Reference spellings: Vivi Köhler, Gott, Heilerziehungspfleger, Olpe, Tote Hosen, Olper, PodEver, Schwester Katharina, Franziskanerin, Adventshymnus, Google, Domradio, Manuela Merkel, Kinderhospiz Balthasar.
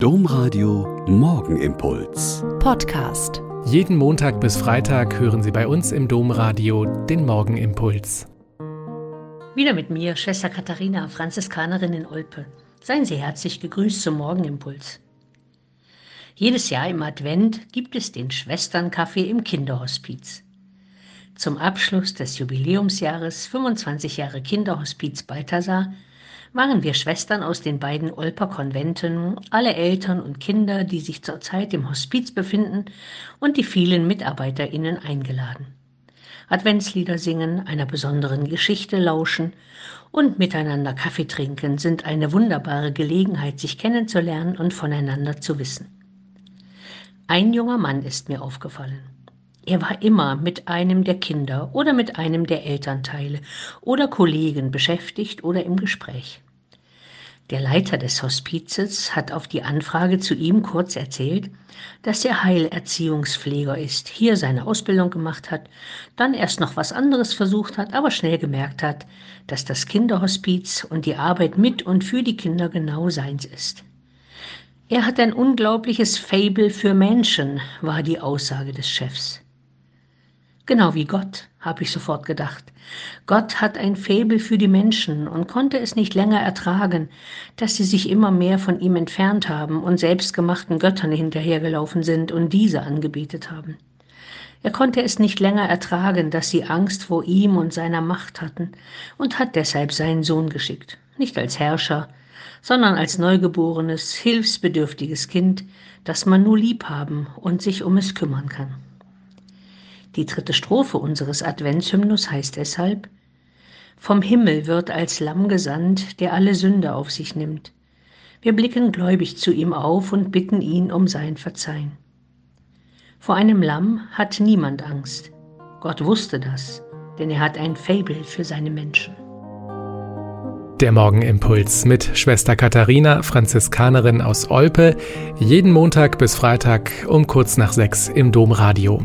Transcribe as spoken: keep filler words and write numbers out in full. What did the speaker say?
Domradio Morgenimpuls Podcast. Jeden Montag bis Freitag hören Sie bei uns im Domradio den Morgenimpuls. Wieder mit mir, Schwester Katharina, Franziskanerin in Olpe. Seien Sie herzlich gegrüßt zum Morgenimpuls. Jedes Jahr im Advent gibt es den Schwesternkaffee im Kinderhospiz. Zum Abschluss des Jubiläumsjahres fünfundzwanzig Jahre Kinderhospiz Balthasar waren wir Schwestern aus den beiden Olper Konventen, alle Eltern und Kinder, die sich zurzeit im Hospiz befinden, und die vielen MitarbeiterInnen eingeladen. Adventslieder singen, einer besonderen Geschichte lauschen und miteinander Kaffee trinken sind eine wunderbare Gelegenheit, sich kennenzulernen und voneinander zu wissen. Ein junger Mann ist mir aufgefallen. Er war immer mit einem der Kinder oder mit einem der Elternteile oder Kollegen beschäftigt oder im Gespräch. Der Leiter des Hospizes hat auf die Anfrage zu ihm kurz erzählt, dass er Heilerziehungspfleger ist, hier seine Ausbildung gemacht hat, dann erst noch was anderes versucht hat, aber schnell gemerkt hat, dass das Kinderhospiz und die Arbeit mit und für die Kinder genau seins ist. Er hat ein unglaubliches Faible für Menschen, war die Aussage des Chefs. Genau wie Gott, habe ich sofort gedacht. Gott hat ein Faible für die Menschen und konnte es nicht länger ertragen, dass sie sich immer mehr von ihm entfernt haben und selbstgemachten Göttern hinterhergelaufen sind und diese angebetet haben. Er konnte es nicht länger ertragen, dass sie Angst vor ihm und seiner Macht hatten und hat deshalb seinen Sohn geschickt, nicht als Herrscher, sondern als neugeborenes, hilfsbedürftiges Kind, das man nur lieb haben und sich um es kümmern kann. Die dritte Strophe unseres Adventshymnus heißt deshalb: Vom Himmel wird als Lamm gesandt, der alle Sünde auf sich nimmt. Wir blicken gläubig zu ihm auf und bitten ihn um sein Verzeihen. Vor einem Lamm hat niemand Angst. Gott wusste das, denn er hat ein Faible für seine Menschen. Der Morgenimpuls mit Schwester Katharina, Franziskanerin aus Olpe, jeden Montag bis Freitag um kurz nach sechs im Domradio.